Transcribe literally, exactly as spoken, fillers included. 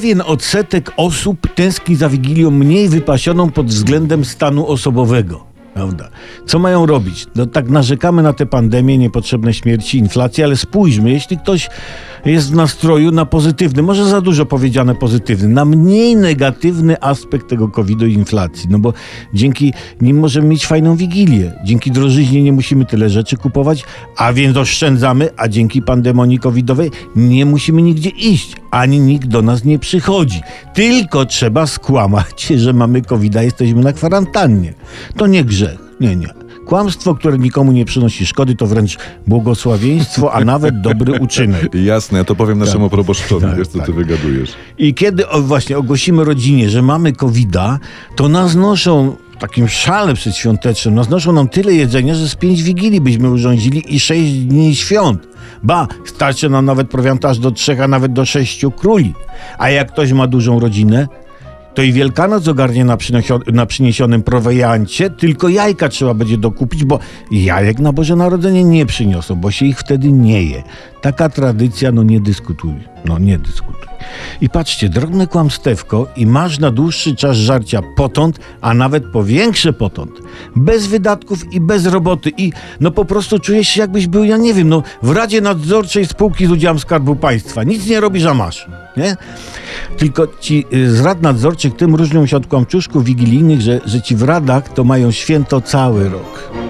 pewien odsetek osób tęskni za Wigilią mniej wypasioną pod względem stanu osobowego. Prawda? Co mają robić? No tak narzekamy na tę pandemię, niepotrzebne śmierci, inflację, ale spójrzmy, jeśli ktoś jest w nastroju na pozytywny, może za dużo powiedziane pozytywny, na mniej negatywny aspekt tego kowida i inflacji, no bo dzięki nim możemy mieć fajną Wigilię, dzięki drożyźnie nie musimy tyle rzeczy kupować, a więc oszczędzamy, a dzięki pandemonii covidowej nie musimy nigdzie iść, ani nikt do nas nie przychodzi. Tylko trzeba skłamać, że mamy kowida, jesteśmy na kwarantannie. To nie grzech. Nie, nie. Kłamstwo, które nikomu nie przynosi szkody, to wręcz błogosławieństwo, a nawet dobry uczynek. Jasne, ja to powiem naszemu tak, proboszczowi, tak, wiesz, co tak. Ty wygadujesz. I kiedy o, właśnie ogłosimy rodzinie, że mamy kowida, to nas noszą w takim szale przedświątecznym, nas noszą nam tyle jedzenia, że z pięć wigilii byśmy urządzili i sześć dni świąt. Ba, starczy nam nawet prowianta aż do trzech, a nawet do sześciu króli. A jak ktoś ma dużą rodzinę, to i Wielkanoc ogarnie na, przyniosio- na przyniesionym prowiancie, tylko jajka trzeba będzie dokupić, bo jajek na Boże Narodzenie nie przyniosą, bo się ich wtedy nie je. Taka tradycja, no nie dyskutuj, no nie dyskutuj. I patrzcie, drobne kłamstewko i masz na dłuższy czas żarcia potąd, a nawet po większe potąd. Bez wydatków i bez roboty i no po prostu czujesz się jakbyś był, ja nie wiem, no w Radzie Nadzorczej spółki z udziałem Skarbu Państwa. Nic nie robisz, a masz, nie? Tylko ci z rad nadzorczych tym różnią się od kłamczuszków wigilijnych, że, że ci w radach to mają święto cały rok.